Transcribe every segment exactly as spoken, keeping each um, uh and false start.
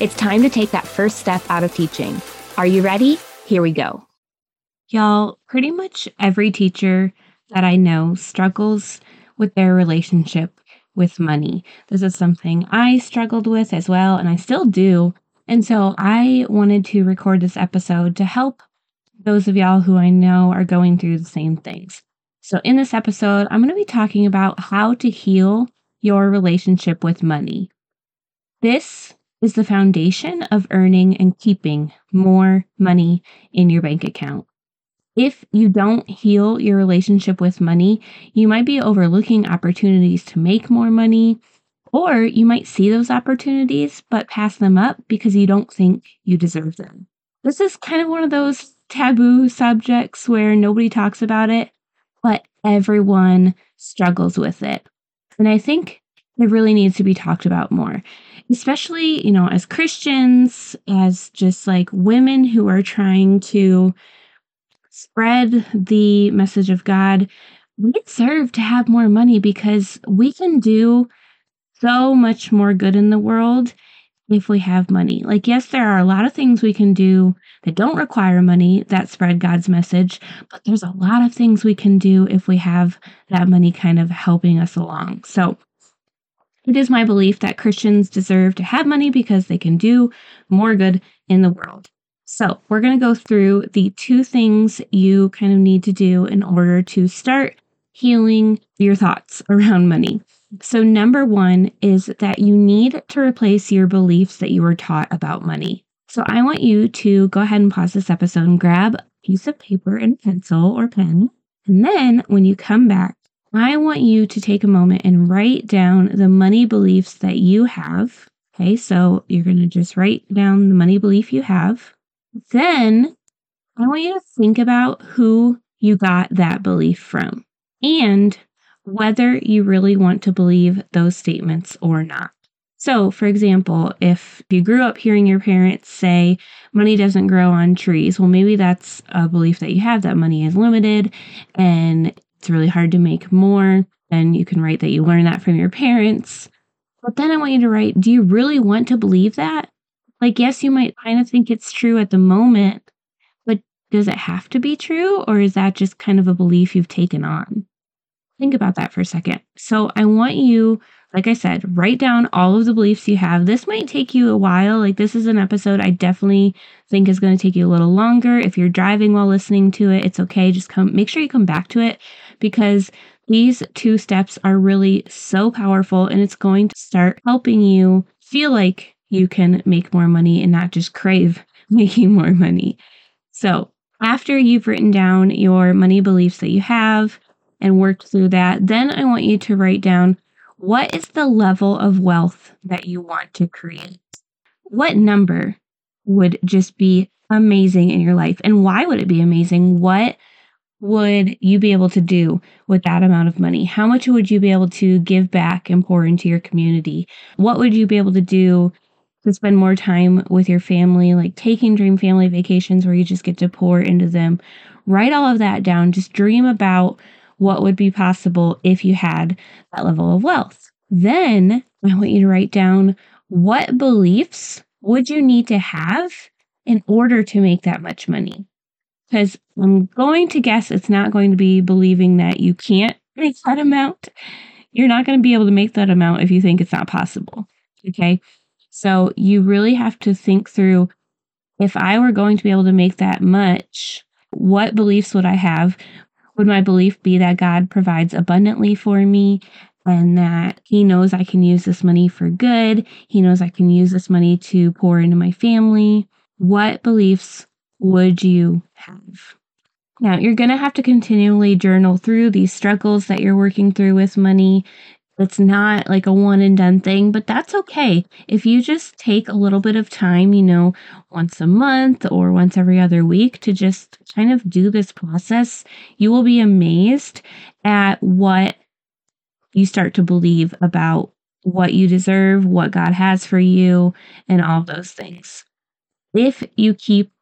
It's time to take that first step out of teaching. Are you ready? Here we go. Y'all, pretty much every teacher that I know struggles with their relationship with money. This is something I struggled with as well, and I still do. And so I wanted to record this episode to help those of y'all who I know are going through the same things. So in this episode, I'm going to be talking about how to heal your relationship with money. This is the foundation of earning and keeping more money in your bank account. If you don't heal your relationship with money, you might be overlooking opportunities to make more money, or you might see those opportunities but pass them up because you don't think you deserve them. This is kind of one of those taboo subjects where nobody talks about it, but everyone struggles with it. And I think it really needs to be talked about more, especially, you know, as Christians, as just like women who are trying to spread the message of God. We deserve to have more money because we can do so much more good in the world if we have money. Like, yes, there are a lot of things we can do that don't require money that spread God's message, but there's a lot of things we can do if we have that money kind of helping us along. So it is my belief that Christians deserve to have money because they can do more good in the world. So we're going to go through the two things you kind of need to do in order to start healing your thoughts around money. So number one is that you need to replace your beliefs that you were taught about money. So I want you to go ahead and pause this episode and grab a piece of paper and pencil or pen. And then when you come back, I want you to take a moment and write down the money beliefs that you have. Okay, so you're going to just write down the money belief you have. Then I want you to think about who you got that belief from and whether you really want to believe those statements or not. So, for example, if you grew up hearing your parents say money doesn't grow on trees, well, maybe that's a belief that you have, that money is limited and it's really hard to make more. Then you can write that you learned that from your parents. But then I want you to write, do you really want to believe that? Like, yes, you might kind of think it's true at the moment, but does it have to be true? Or is that just kind of a belief you've taken on? Think about that for a second. So I want you, like I said, write down all of the beliefs you have. This might take you a while. Like, this is an episode I definitely think is going to take you a little longer. If you're driving while listening to it, it's okay. Just come, make sure you come back to it because these two steps are really so powerful and it's going to start helping you feel like you can make more money and not just crave making more money. So after you've written down your money beliefs that you have and worked through that, then I want you to write down, what is the level of wealth that you want to create? What number would just be amazing in your life? And why would it be amazing? What would you be able to do with that amount of money? How much would you be able to give back and pour into your community? What would you be able to do to spend more time with your family, like taking dream family vacations where you just get to pour into them? Write all of that down. Just dream about what would be possible if you had that level of wealth. Then I want you to write down, what beliefs would you need to have in order to make that much money? Because I'm going to guess it's not going to be believing that you can't make that amount. You're not going to be able to make that amount if you think it's not possible. Okay. So you really have to think through, if I were going to be able to make that much, what beliefs would I have? Would my belief be that God provides abundantly for me and that he knows I can use this money for good? He knows I can use this money to pour into my family. What beliefs would you have? Now, you're going to have to continually journal through these struggles that you're working through with money. It's not like a one and done thing, but that's okay. If you just take a little bit of time, you know, once a month or once every other week to just kind of do this process, you will be amazed at what you start to believe about what you deserve, what God has for you, and all those things. If you keep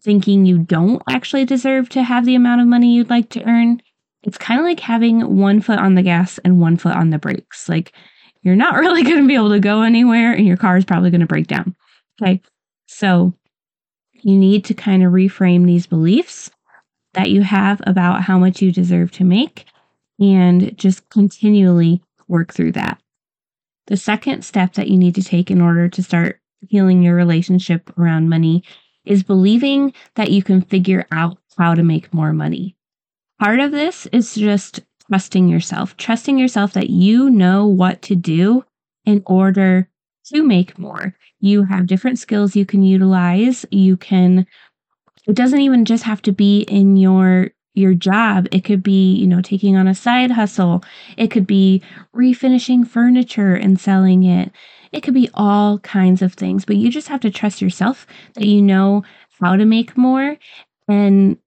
thinking you don't actually deserve to have the amount of money you'd like to earn, it's kind of like having one foot on the gas and one foot on the brakes. Like, you're not really going to be able to go anywhere, and your car is probably going to break down. Okay. So you need to kind of reframe these beliefs that you have about how much you deserve to make and just continually work through that. The second step that you need to take in order to start healing your relationship around money is believing that you can figure out how to make more money. Part of this is just trusting yourself, trusting yourself that you know what to do in order to make more. You have different skills you can utilize. You can, it doesn't even just have to be in your your job. It could be, you know, taking on a side hustle. It could be refinishing furniture and selling it. It could be all kinds of things, but you just have to trust yourself that you know how to make more, and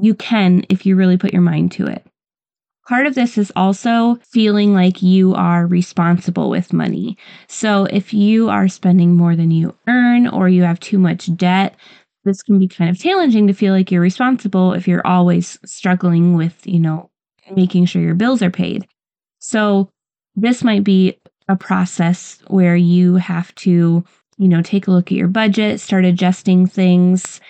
you can if you really put your mind to it. Part of this is also feeling like you are responsible with money. So if you are spending more than you earn or you have too much debt, this can be kind of challenging to feel like you're responsible if you're always struggling with, you know, making sure your bills are paid. So this might be a process where you have to, you know, take a look at your budget, start adjusting things,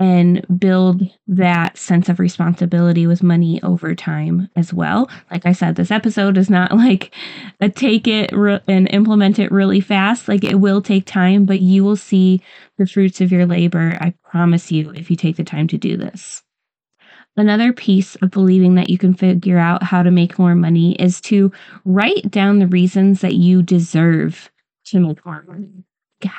and build that sense of responsibility with money over time as well. Like I said, this episode is not like a take it re- and implement it really fast. Like, it will take time, but you will see the fruits of your labor, I promise you, if you take the time to do this. Another piece of believing that you can figure out how to make more money is to write down the reasons that you deserve to make more money.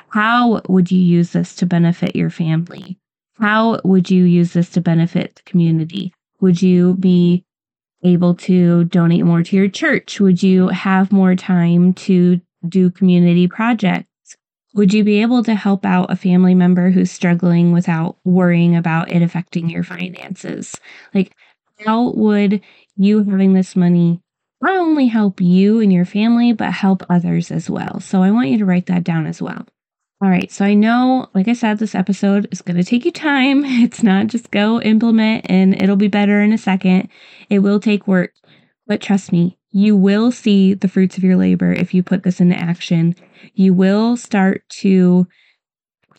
How would you use this to benefit your family? How would you use this to benefit the community? Would you be able to donate more to your church? Would you have more time to do community projects? Would you be able to help out a family member who's struggling without worrying about it affecting your finances? Like, how would you having this money not only help you and your family, but help others as well? So I want you to write that down as well. All right, so I know, like I said, this episode is going to take you time. It's not just go implement and it'll be better in a second. It will take work, but trust me, you will see the fruits of your labor if you put this into action. You will start to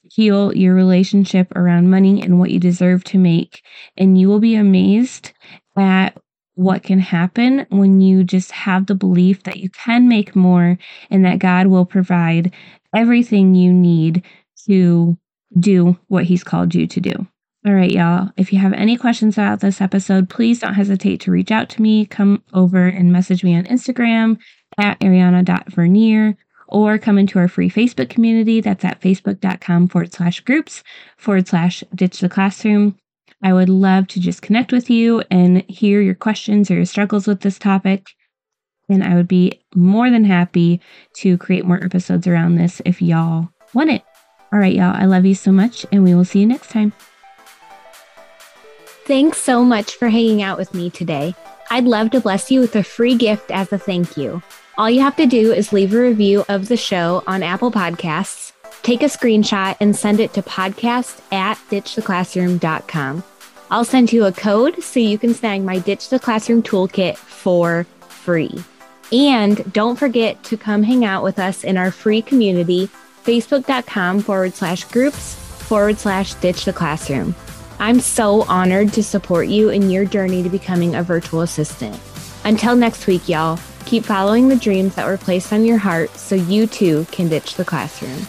heal your relationship around money and what you deserve to make, and you will be amazed at what can happen when you just have the belief that you can make more and that God will provide everything you need to do what he's called you to do. All right, y'all. If you have any questions about this episode, please don't hesitate to reach out to me. Come over and message me on Instagram at ariana dot vernier, or come into our free Facebook community. That's at facebook.com forward slash groups forward slash ditch the classroom. I would love to just connect with you and hear your questions or your struggles with this topic. And I would be more than happy to create more episodes around this if y'all want it. All right, y'all, I love you so much, and we will see you next time. Thanks so much for hanging out with me today. I'd love to bless you with a free gift as a thank you. All you have to do is leave a review of the show on Apple Podcasts, take a screenshot, and send it to podcast at ditch the classroom dot com. I'll send you a code so you can snag my Ditch the Classroom Toolkit for free. And don't forget to come hang out with us in our free community, facebook.com forward slash groups forward slash ditch the classroom. I'm so honored to support you in your journey to becoming a virtual assistant. Until next week, y'all, keep following the dreams that were placed on your heart so you too can ditch the classroom.